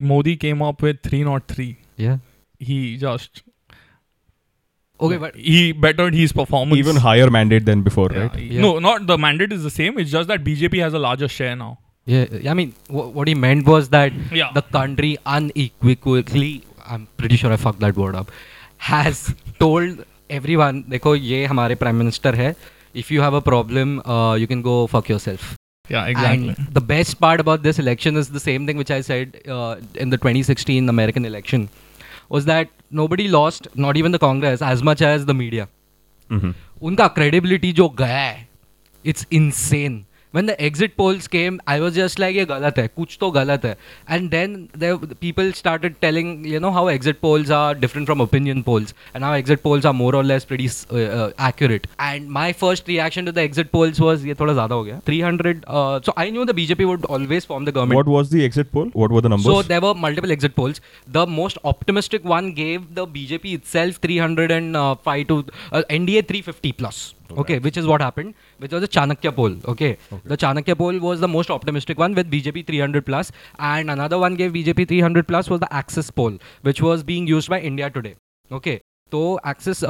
Modi came up with 303. Yeah. He just... Okay, but he bettered his performance. Even higher mandate than before, right? Yeah. No, not the mandate is the same. It's just that BJP has a larger share now. Yeah, I mean, what he meant was that the country unequivocally, I'm pretty sure I fucked that word up, has told everyone, देखो ये हमारे prime minister है. If you have a problem, you can go fuck yourself. Yeah, exactly. And the best part about this election is the same thing which I said in the 2016 American election. Was that nobody lost, not even the Congress, as much as the media. Mm-hmm. Unka credibility jo gaya hai, it's insane. When the exit polls came, I was just like, ye galat hai, kuch to galat hai. And then the people started telling, you know, how exit polls are different from opinion polls. And how exit polls are more or less pretty accurate. And my first reaction to the exit polls was, ye thoda zyada ho gaya. 300, so I knew the BJP would always form the government. What was the exit poll? What were the numbers? So there were multiple exit polls. The most optimistic one gave the BJP itself 305 to NDA 350 plus. Okay, which is what happened, which was the Chanakya poll. Okay. The Chanakya poll was the most optimistic one with BJP 300 plus, and another one gave BJP 300 plus was the Axis poll, which was being used by India Today. Okay, so Axis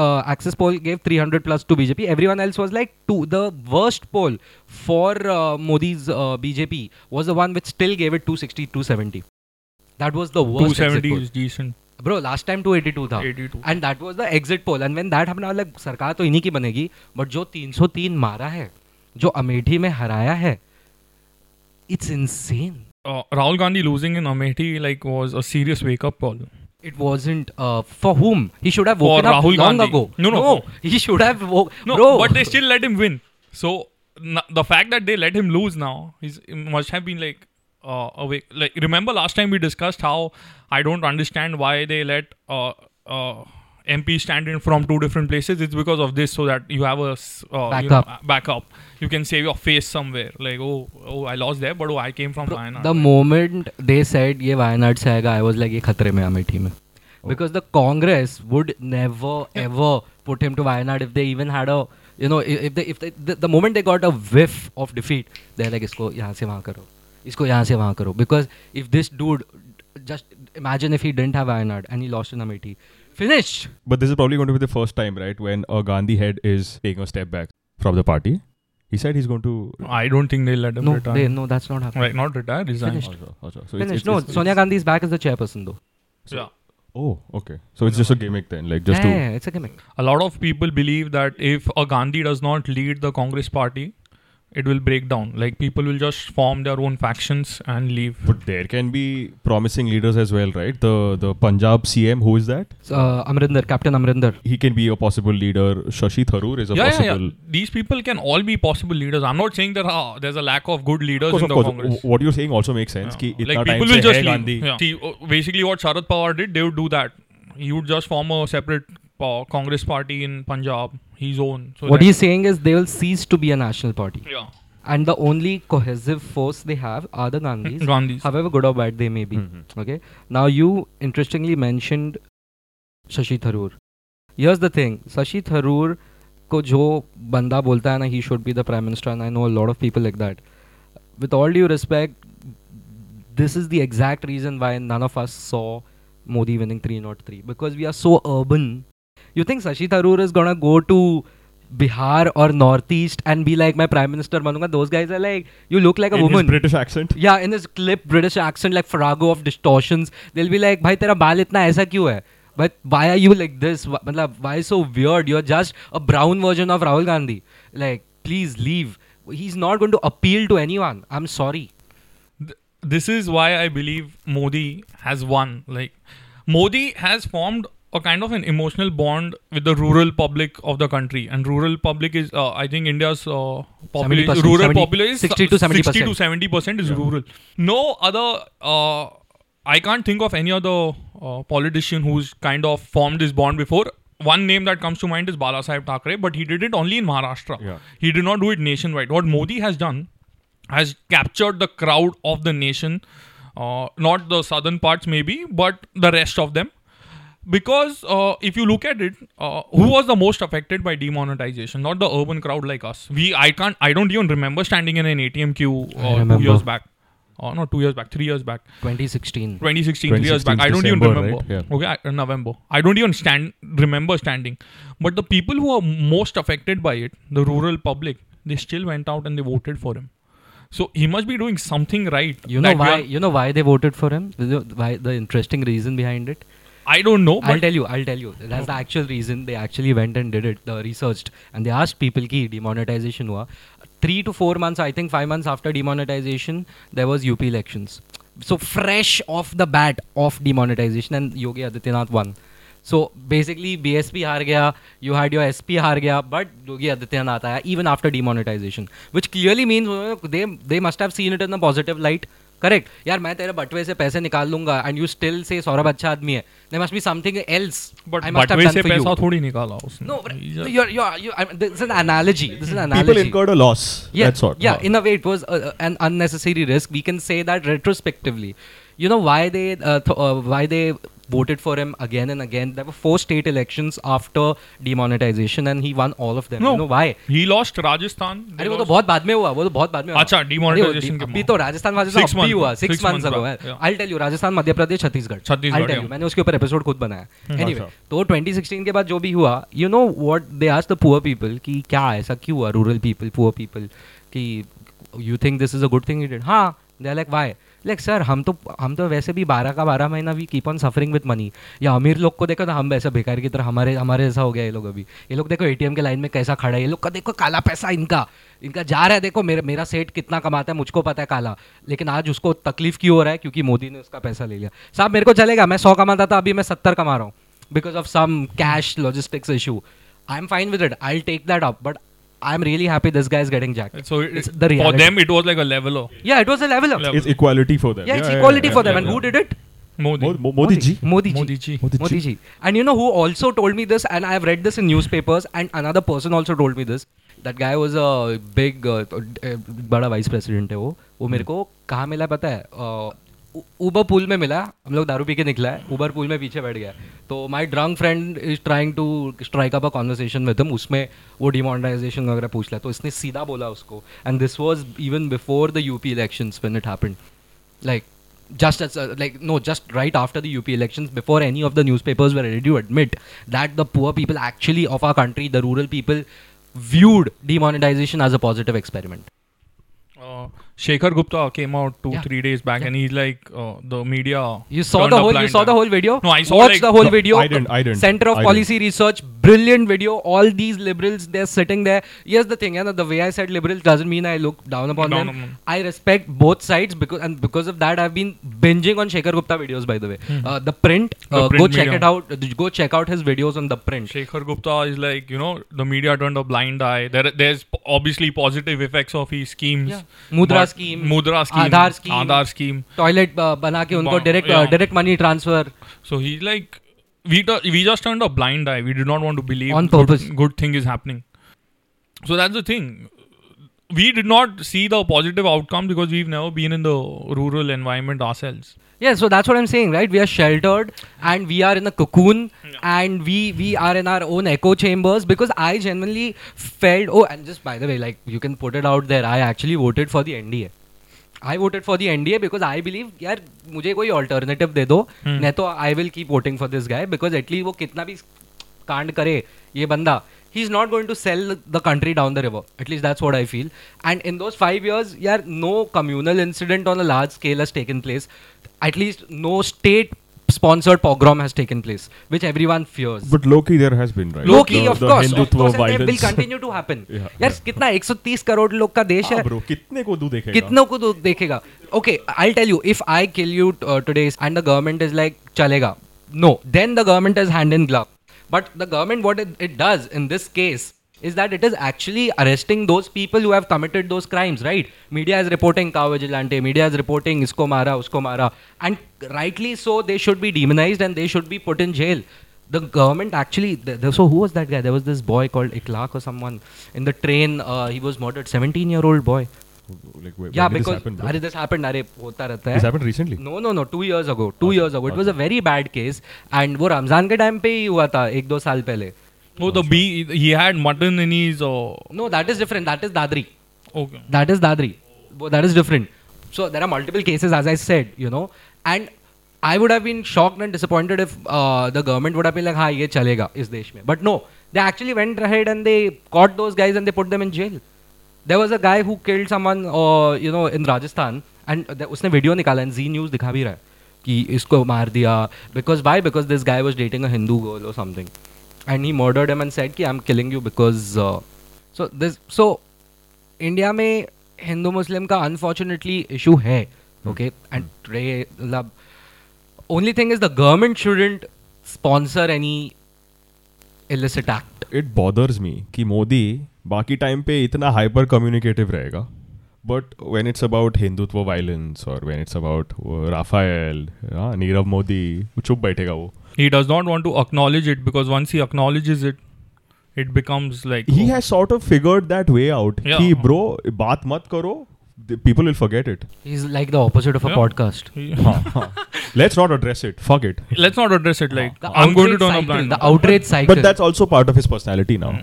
poll gave 300 plus to BJP. Everyone else was like two. The worst poll for Modi's BJP was the one which still gave it 260, 270. That was the worst. 270 is decent. Bro, last time 282 tha. 82. And that was the exit poll. And when that happened, I was like, सरकार तो इन्हीं की बनेगी. But जो 303 मारा है, जो अमेठी में हराया है, it's insane. Rahul Gandhi losing in Amethi like was a serious wake-up call. It wasn't for whom? He should have woken up long ago. No. He should have woken up. No, but they still let him win. So, the fact that they let him lose now, it must have been like, awake. Like, remember last time we discussed how I don't understand why they let MP stand in from two different places. It's because of this, so that you have a backup. You can save your face somewhere. Like, oh, I lost there, but oh, I came from Wayanad. The moment they said ye Wayanad se aayega, I was like, ye khatre mein, Amethi mein. Because the Congress would never ever put him to Wayanad if they even had a, you know, if they the moment they got a whiff of defeat, they're like, isko yahan se wahan karo. Isko yahan se wahan karo. Because if this dude, just imagine if he didn't have Wayanad and he lost in Amethi. Finished! But this is probably going to be the first time, right, when a Gandhi head is taking a step back from the party. He said he's going to... I don't think they'll let him retire. No, that's not happening. Right, not retire, resign. Finished. Also. So finished. It's Sonia Gandhi is back as the chairperson though. So, yeah. Oh, okay. So it's just a gimmick then. Like just it's a gimmick. A lot of people believe that if a Gandhi does not lead the Congress party, it will break down. Like people will just form their own factions and leave. But there can be promising leaders as well, right? The Punjab CM, who is that? Amrinder, Captain Amrinder. He can be a possible leader. Shashi Tharoor is a possible. Yeah. These people can all be possible leaders. I'm not saying there's a lack of good leaders in the Congress. What you're saying also makes sense. Yeah. Like people will just leave. Yeah. See, basically what Sharad Pawar did, they would do that. He would just form a separate Congress party in Punjab, his own. So what he's saying is they will cease to be a national party. Yeah. And the only cohesive force they have are the Gandhis. However good or bad they may be. Mm-hmm. Okay. Now you interestingly mentioned Shashi Tharoor. Here's the thing. Shashi Tharoor ko jo banda bolta hai na, he should be the Prime Minister, and I know a lot of people like that. With all due respect, this is the exact reason why none of us saw Modi winning 303. Because we are so urban. You think Shashi Tharoor is gonna go to Bihar or Northeast and be like, my Prime Minister banunga? Those guys are like, you look like a woman. In his British accent? Yeah, in his clip British accent, like farrago of distortions. They'll be like, bhai tera baal itna aisa kyun hai? But why are you like this? Why so weird? You're just a brown version of Rahul Gandhi. Like, please leave. He's not going to appeal to anyone. I'm sorry. This is why I believe Modi has won. Like, Modi has formed a kind of an emotional bond with the rural public of the country, and rural public is, I think, India's rural population is 60 to 70% is rural. No other, I can't think of any other politician who's kind of formed this bond before. One name that comes to mind is Balasaheb Thackeray, but he did it only in Maharashtra. Yeah. He did not do it nationwide. What Modi has done has captured the crowd of the nation, not the southern parts maybe, but the rest of them. Because if you look at it, who was the most affected by demonetization? Not the urban crowd like us. I don't even remember standing in an ATM queue 2 years back. or no, 2 years back, 3 years back. 2016, 3 years back. I don't even remember. Right? Yeah. Okay, November. I don't even remember standing. But the people who are most affected by it, the rural public, they still went out and they voted for him. So he must be doing something right. You know why they voted for him? Why the interesting reason behind it? I don't know. I'll tell you. That's the actual reason they actually went and did it, researched. And they asked people ki demonetization hua. 3 to 4 months, I think 5 months after demonetization, there was UP elections. So fresh off the bat of demonetization, and Yogi Adityanath won. So basically BSP haar gaya, you had your SP haar gaya, but Yogi Adityanath aaya even after demonetization. Which clearly means they must have seen it in a positive light. Correct. Yaar, main tere batwe se paise nikal lunga, and you still say Saurabh acha aadmi hai. There must be something else. But I must have done for you. But batwe se paisa thodi nikala usne. No, but this is an analogy. People incurred a loss. Yeah, that's all. Yeah, in a way it was an unnecessary risk. We can say that retrospectively. You know why they voted for him again and again. There were 4 state elections after demonetization and he won all of them. No. You know why? He lost Rajasthan. Arey, wo to bahut baad mein hua. Acha, demonetization ke baad. Abhi to Rajasthan abhi hua. 6 months ago. Yeah. I'll tell you, Rajasthan, Madhya Pradesh, Chhattisgarh. I'll tell you. Maine uske upar episode khud banaya. Anyway, to 2016 ke baad jo bhi hua, you know what they asked the poor people ki kya aisa kyun hua, rural people, poor people, ki you think this is a good thing he did? Ha, they're like, why? Like, sir, हम तो वैसे भी 12 महीना भी keep on suffering with money. या अमीर लोग को देखो तो हम वैसे बेकार की तरह हमारे जैसा हो गया ये लोग. अभी ये लोग देखो ATM के लाइन में कैसा खड़ा है. ये लोग का देखो काला पैसा इनका जा रहा है. देखो मेरा सेठ कितना कमाता है, मुझको पता है काला, लेकिन आज उसको तकलीफ क्यों हो रहा है? क्योंकि मोदी ने उसका पैसा ले लिया. साहब, मेरे को चलेगा, मैं 100 कमाता था, अभी मैं 70 कमा रहा हूँ because of some cash logistics issue. I am fine with it, I will take that up, but I'm really happy this guy is getting jacked. So it's the reality. For them, it was like a leveler. Yeah, it was a leveler. It's equality for them. Yeah, it's equality for them. And who did it? Modi ji. And you know who also told me this? And I've read this in newspapers. And another person also told me this. That guy was a big, bada vice president. वो मेरे को कहाँ मिला पता है? Uber pool में मिला. हम लोग दारू पी के निकला है, Uber pool में पीछे बैठ गया. तो my drunk friend is trying to strike up a conversation with him. उसमें वो demonetization वगैरह पूछ लिया, तो इसने सीधा बोला उसको. And this was even before the UP elections when it happened. Like just right after the UP elections, before any of the newspapers were ready to admit that the poor people actually of our country, the rural people, viewed demonetization as a positive experiment. Shekhar Gupta came out 2-3 days back, and he's like the media. You saw the whole video? No, I saw the whole video. I didn't. Center of Policy Research, brilliant video. All these liberals, they're sitting there. Here's the thing, the way I said liberals doesn't mean I look down upon them. I respect both sides, because of that I've been binging on Shekhar Gupta videos, by the way. The print, go check out his videos on The Print. Shekhar Gupta is like, the media turned a blind eye. There's obviously positive effects of his schemes. Yeah. Mudra scheme, Aadhar scheme, toilet bana ke unko direct money transfer. So he's like, we just turned a blind eye. We did not want to believe on purpose good thing is happening. So that's the thing. We did not see the positive outcome because we've never been in the rural environment ourselves. Yeah, so that's what I'm saying, right? We are sheltered and we are in a cocoon and we are in our own echo chambers, because I genuinely felt, and just by the way, like you can put it out there, I actually voted for the NDA. I voted for the NDA because I believe, yaar, mujhe koi alternative de do, nahi to I will keep voting for this guy, because at least wo kitna bhi कांड करे ये बंदा, he is not going to sell the country down the river. At least that's what I feel. And in those 5 years, yaar, no communal incident on a large scale has taken place. At least no state-sponsored pogrom has taken place, which everyone fears. But low-key there has been, right? Low-key, of course, and it will continue to happen. Yes, kitna 130 crore log ka desh hai. Bro, kitne ko do dekhega? Okay, I'll tell you, if I kill you today and the government is like, chalega. No, then the government is hand in glove. But the government, what it does in this case is that it is actually arresting those people who have committed those crimes, right? Media is reporting cow vigilante, media is reporting isko mara, usko mara. And rightly so, they should be demonized and they should be put in jail. The government actually, so who was that guy? There was this boy called Iklaq or someone in the train. He was murdered, 17-year-old boy. Like, this happened recently. No, 2 years ago. It was a very bad case, and वो रमजान के time पे ही हुआ था 1-2 साल पहले. No, he had mutton in his. No, that is different. That is Dadri. Okay. That is different. So there are multiple cases, as I said, you know, and I would have been shocked and disappointed if the government would have been like, ha, ye chalega is desh mein. But no, they actually went ahead and they caught those guys and they put them in jail. There was a guy who killed someone, you know, in Rajasthan, and usne video nikala and Z News dikha bhi raha ki isko maar diya. Because why? Because this guy was dating a Hindu girl or something, and he murdered him and said ki I'm killing you because. So India mein Hindu-Muslim ka unfortunately issue hai, okay, and today lab. Only thing is the government shouldn't sponsor any illicit act. It bothers me that Modi बाकी time पे इतना hyper communicative रहेगा, but when it's about Hindutva violence or when it's about Rafael, Nirav Modi, वो चुप बैठेगा वो. He does not want to acknowledge it because once he acknowledges it, it becomes like he has sort of figured that way out. Yeah. Ki bro, बात मत करो. People will forget it. He's like the opposite of a podcast. Let's not address it. Fuck it. Let's not address it. Like I'm going to turn a blind eye. The outrage cycle. But that's also part of his personality now.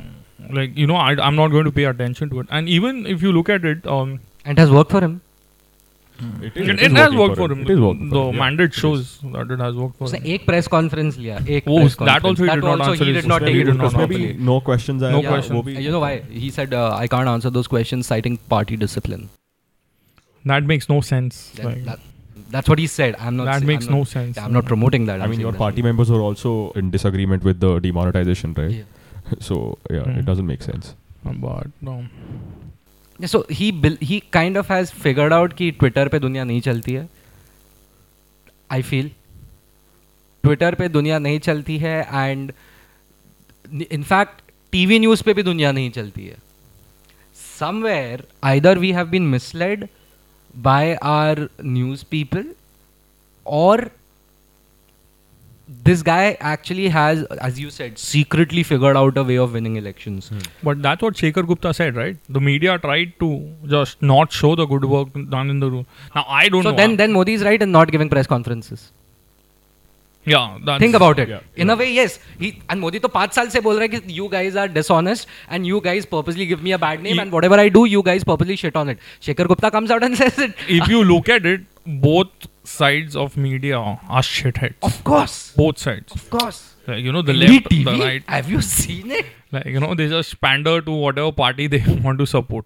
Like, you know, I'm not going to pay attention to it. And even if you look at it, it has worked for him. It has worked for him. The mandate shows that it has worked for him. So, एक press conference लिया. That also he did not answer. He did not take it. Maybe no questions. No questions. You know why? He said I can't answer those questions, citing party discipline. That makes no sense. That's what he said. That makes no sense. I'm not promoting that. I mean, your party members were also in disagreement with the demonetization, right? Yeah. So, it doesn't make sense. But, no. Yeah, so, he kind of has figured out that Twitter pe dunya nahi chalti hai. I feel. Twitter pe dunya nahi chalti hai, and in fact, TV news pe bhi dunya nahi chalti hai. Somewhere, either we have been misled by our news people, or this guy actually has, as you said, secretly figured out a way of winning elections. But that's what Shekhar Gupta said, right? The media tried to just not show the good work done in the room. Now, I don't know. So then Modi is right in not giving press conferences. Yeah. Think about it. Yeah, in a way, yes. And Modi to 5 saal se bol raha hai ki you guys are dishonest and you guys purposely give me a bad name, and whatever I do, you guys purposely shit on it. Shekhar Gupta comes out and says it. If you look at it, both sides of media are shitheads. Of course. Both sides. Of course. Like, you know, the left, TV? The right. Have you seen it? Like, you know, they just pander to whatever party they want to support.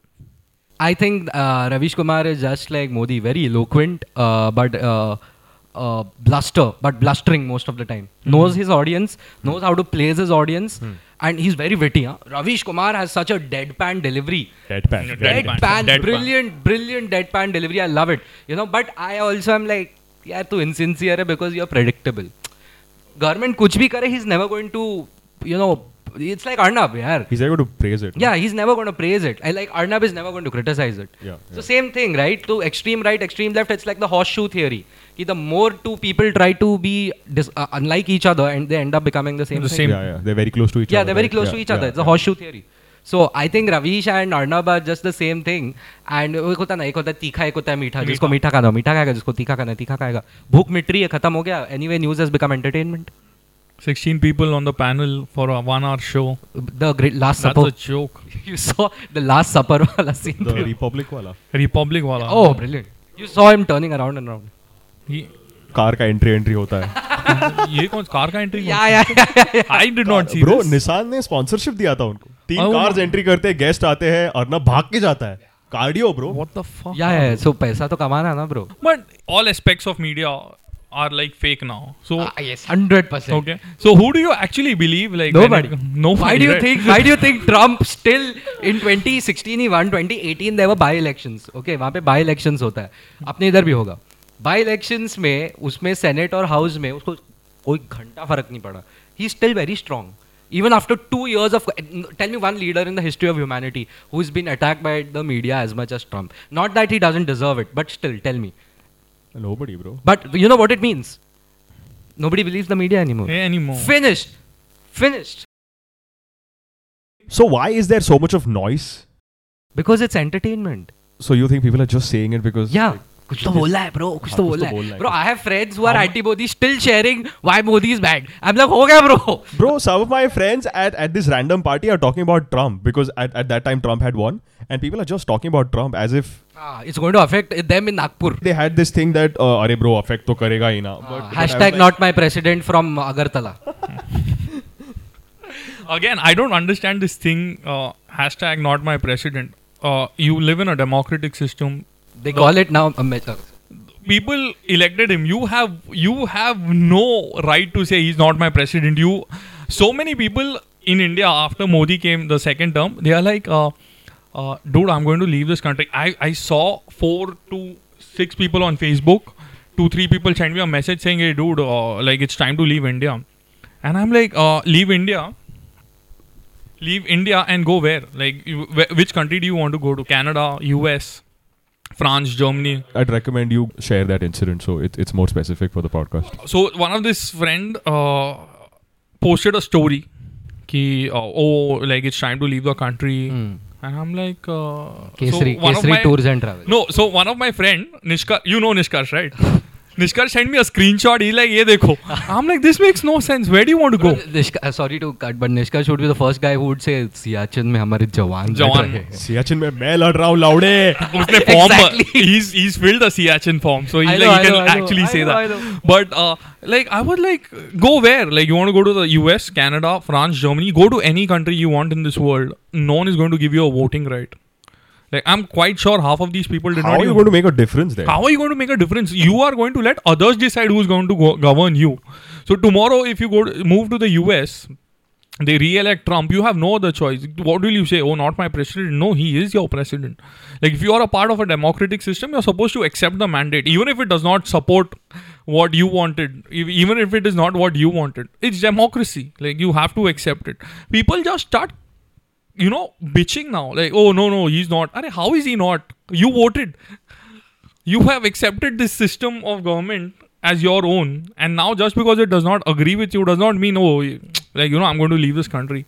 I think Ravish Kumar is just like Modi, very eloquent, blustering most of the time. Knows his audience, knows how to place his audience, and he's very witty. Huh? Ravish Kumar has such a deadpan delivery. Brilliant deadpan delivery. I love it. You know, but I also am like, yeah, tu insincere hai because you're predictable. Government kuch bhi kare, he's never going to, you know, it's like Arnab, yaar. He's never going to praise it. Yeah, he's never going to praise it. I like Arnab is never going to criticize it. Yeah, so same thing, right? To extreme right, extreme left, it's like the horseshoe theory. Ki the more two people try to be unlike each other, and they end up becoming the same thing. Yeah, they're very close to each other. Yeah, they're very close to each other. It's a horseshoe theory. So I think Ravish and Arnab are just the same thing. And ek hota na, ek hota tikha, ek hota meetha. Jisko meetha khana, meetha khayega. Jisko tikha khana, tikha khayega. Bhook mit rahi hai, khatam ho gaya. Anyway, news has become entertainment. 16 people on the panel for a 1 hour show. The great Last Supper. That's a joke. You saw the Last Supper wala scene. The Republic wala. Republic wala. Oh, brilliant. You saw him turning around and around. Car ka entry hota hai. Ye kaun car ka entry? Yeah. I did not see this. Bro, Nissan ne sponsorship diya tha unko. 3 cars entry karte hai, guest aate hai, Arnab bhaag ke jata hai. Cardio, bro. What the fuck? Yeah. So paisa to kamana na, bro. But all aspects of media are like fake now. So yes, 100%. Okay. So who do you actually believe? Like nobody. Why do you think Trump still in 2016 he won? 2018 there were by-elections. Okay, वहाँ पे by-elections होता है. अपने इधर भी होगा. By-elections में उसमें Senate और House में उसको कोई घंटा फर्क नहीं पड़ा. He is still very strong. Even after 2 years of... Tell me one leader in the history of humanity who's been attacked by the media as much as Trump. Not that he doesn't deserve it, but still, tell me. Nobody, bro. But you know what it means? Nobody believes the media anymore. Finished. So why is there so much of noise? Because it's entertainment. So you think people are just saying it because... Yeah. Kuch to bola hai, bro. Bro, I have friends who are anti-Modi still sharing why Modi is bad. I'm like, ho gaya, bro. Bro, some of my friends at this random party are talking about Trump because at that time Trump had won, and people are just talking about Trump as if... It's going to affect them in Nagpur. They had this thing that, arey bro, affect to karega hi na. But hashtag not my president from Agartala. Again, I don't understand this thing, hashtag not my president. You live in a democratic system. They call it now a measure. People elected him. You have no right to say he's not my president. So many people in India after Modi came the second term, they are like, dude, I'm going to leave this country. I saw 4 to 6 people on Facebook. 2-3 people sent me a message saying, hey dude, like it's time to leave India. And I'm like, leave India and go where? Like, which country do you want to go to? Canada, US, France, Germany. I'd recommend you share that incident so it's more specific for the podcast. So one of this friend posted a story ki like it's time to leave the country. Mm. And I'm like, Kesari tours and travel. No, so one of my friend, Nishkar, you know Nishkar, right? Nishkar sent me a screenshot. He's like, "Ye dekho." I'm like, "This makes no sense. Where do you want to go?" Nishkar, sorry to cut, but Nishkar should be the first guy who would say, "Siachen mein hamare jawan." Siachen mein main lad raha hu laude. Usne form. Exactly. He's filled the Siachen form, so he's like, he can actually say that. But like, I would like go where? Like, you want to go to the US, Canada, France, Germany? Go to any country you want in this world. No one is going to give you a voting right. Like, I'm quite sure half of these people did not. How are you going to make a difference there? How are you going to make a difference? You are going to let others decide who's going to govern you. So tomorrow, if you move to the US, they re-elect Trump, you have no other choice. What will you say? Oh, not my president. No, he is your president. Like, if you are a part of a democratic system, you're supposed to accept the mandate. Even if it does not support what you wanted. Even if it is not what you wanted. It's democracy. Like, you have to accept it. People just start bitching now. Like, oh, no, he's not. Arey, how is he not? You voted. You have accepted this system of government as your own. And now just because it does not agree with you does not mean, I'm going to leave this country.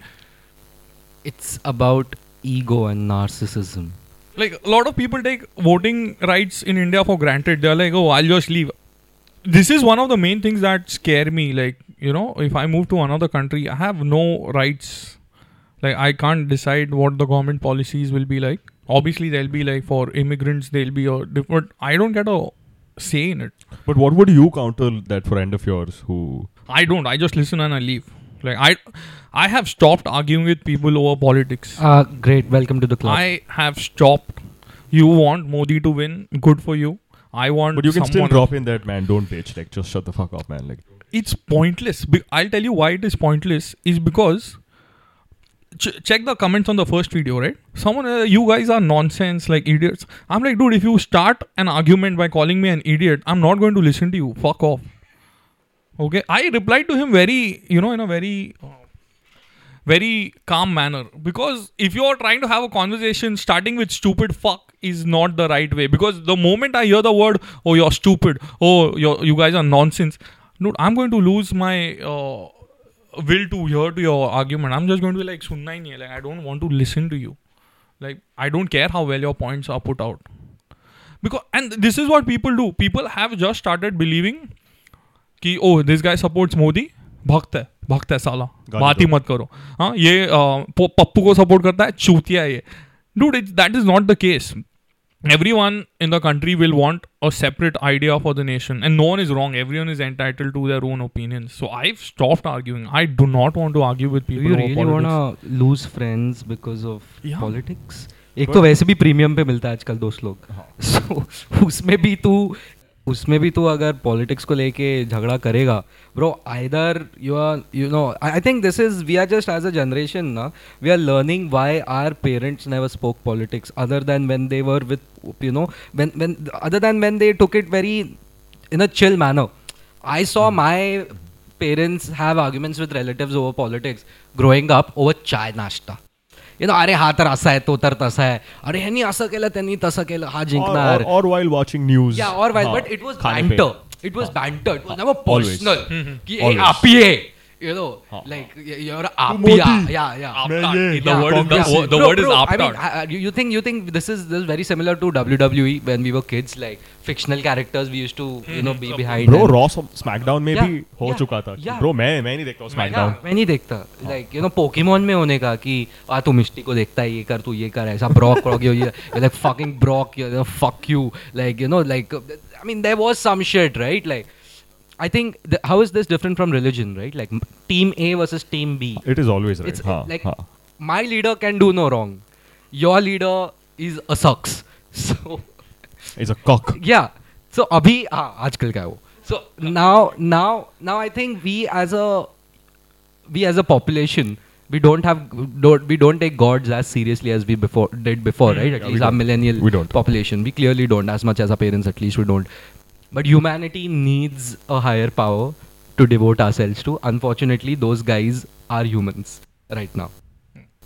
It's about ego and narcissism. Like, a lot of people take voting rights in India for granted. They're like, oh, I'll just leave. This is one of the main things that scare me. Like, if I move to another country, I have no rights. Like, I can't decide what the government policies will be like. Obviously, they'll be like for immigrants, they'll be a different. I don't get a say in it. But what would you counter that friend of yours who? I don't. I just listen and I leave. Like, I have stopped arguing with people over politics. Great. Welcome to the club. I have stopped. You want Modi to win? Good for you. I want. But you can still drop in that, man. Don't bitch. Like, just shut the fuck up, man. Like, it's pointless. I'll tell you why it is pointless. Is because. Check the comments on the first video, right? Someone, you guys are nonsense, like idiots. I'm like, dude, if you start an argument by calling me an idiot, I'm not going to listen to you. Fuck off. Okay? I replied to him very, in a very, very calm manner. Because if you're trying to have a conversation, starting with stupid fuck is not the right way. Because the moment I hear the word, oh, you're stupid, oh, you guys are nonsense, dude, I'm going to lose my... will to hear to your argument. I'm just going to be like, sunna hi nahi hai. Like, I don't want to listen to you. Like, I don't care how well your points are put out. And this is what people do. People have just started believing ki, oh, this guy supports Modi. Bhakt hai sala. Baat hi mat karo. Haan, ye Pappu ko support karta hai. Chutiya hai ye. Dude, that is not the case. Everyone in the country will want a separate idea for the nation. And no one is wrong. Everyone is entitled to their own opinions. So I've stopped arguing. I do not want to argue with people over politics. Do you really want to lose friends because of politics? एक तो वैसे भी premium पे मिलता है आजकल दोस्त लोग. So उसमें भी तू अगर politics को लेके झगड़ा करेगा, bro, either I think we are just as a generation na, we are learning why our parents never spoke politics other than when they were with, when other than when they took it very in a chill manner. I saw my parents have arguments with relatives over politics growing up over chai nashta. अरे हा तर असा आहे तो तर तसा आहे अरे ह्यांनी असं केलं त्यांनी तसं केलं हा जिंकणार or while watching news but it was banter it was never personal. you know, like you're aapka. The word is aapka. I mean, you think this is very similar to WWE when we were kids, like fictional characters we used to, you know, be behind. Bro, Raw SmackDown में भी हो चुका था. Bro, मैं नहीं देखता SmackDown. मैं नहीं देखता. Like you know, Pokemon में होने का कि आ तू मिस्टी को देखता है ये कर तू ये कर ऐसा Brock ये like fucking Brock fuck you like you know like I mean there was some shit right like. I think how is this different from religion, right? Like team A versus team B. It is always right. It's my leader can do no wrong. Your leader is a sucks. So he's a cock. Yeah. So abhi aajkal ka hai wo. So now I think we as a population we don't take gods as seriously as we did before, right? At least our millennial population. We clearly don't as much as our parents. At least we don't. But humanity needs a higher power to devote ourselves to. Unfortunately, those guys are humans right now.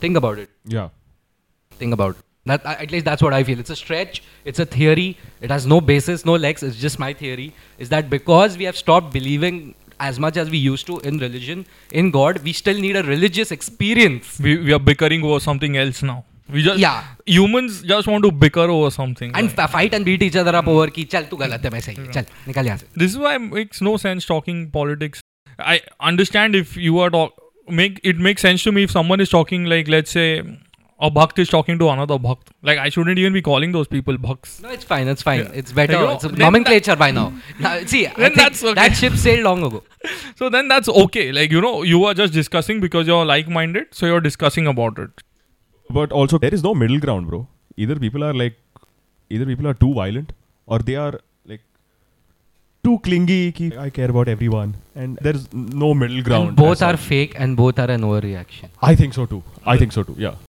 Think about it. Yeah. Think about it. That, at least that's what I feel. It's a stretch. It's a theory. It has no basis, no legs. It's just my theory. Is that because we have stopped believing as much as we used to in religion, in God, we still need a religious experience. We are bickering over something else now. We just humans just want to bicker over something and like fight and beat each other up over ki chal tu galat hai main sahi chal nikal yahan se. This is why it makes no sense talking politics. I understand if you are it makes sense to me if someone is talking like let's say a bhakt is talking to another bhakt. Like I shouldn't even be calling those people bhakts. No, it's fine. It's fine. Yeah. It's better. Like, you know, it's a nomenclature by now. See, I think okay. That ship sailed long ago. So then that's okay. Like you know, you are just discussing because you're like-minded. So you're discussing about it. But also, there is no middle ground, bro. Either people are too violent or they are like too clingy. I care about everyone. And there is no middle ground. And both are fake and both are an overreaction. I think so too. Yeah.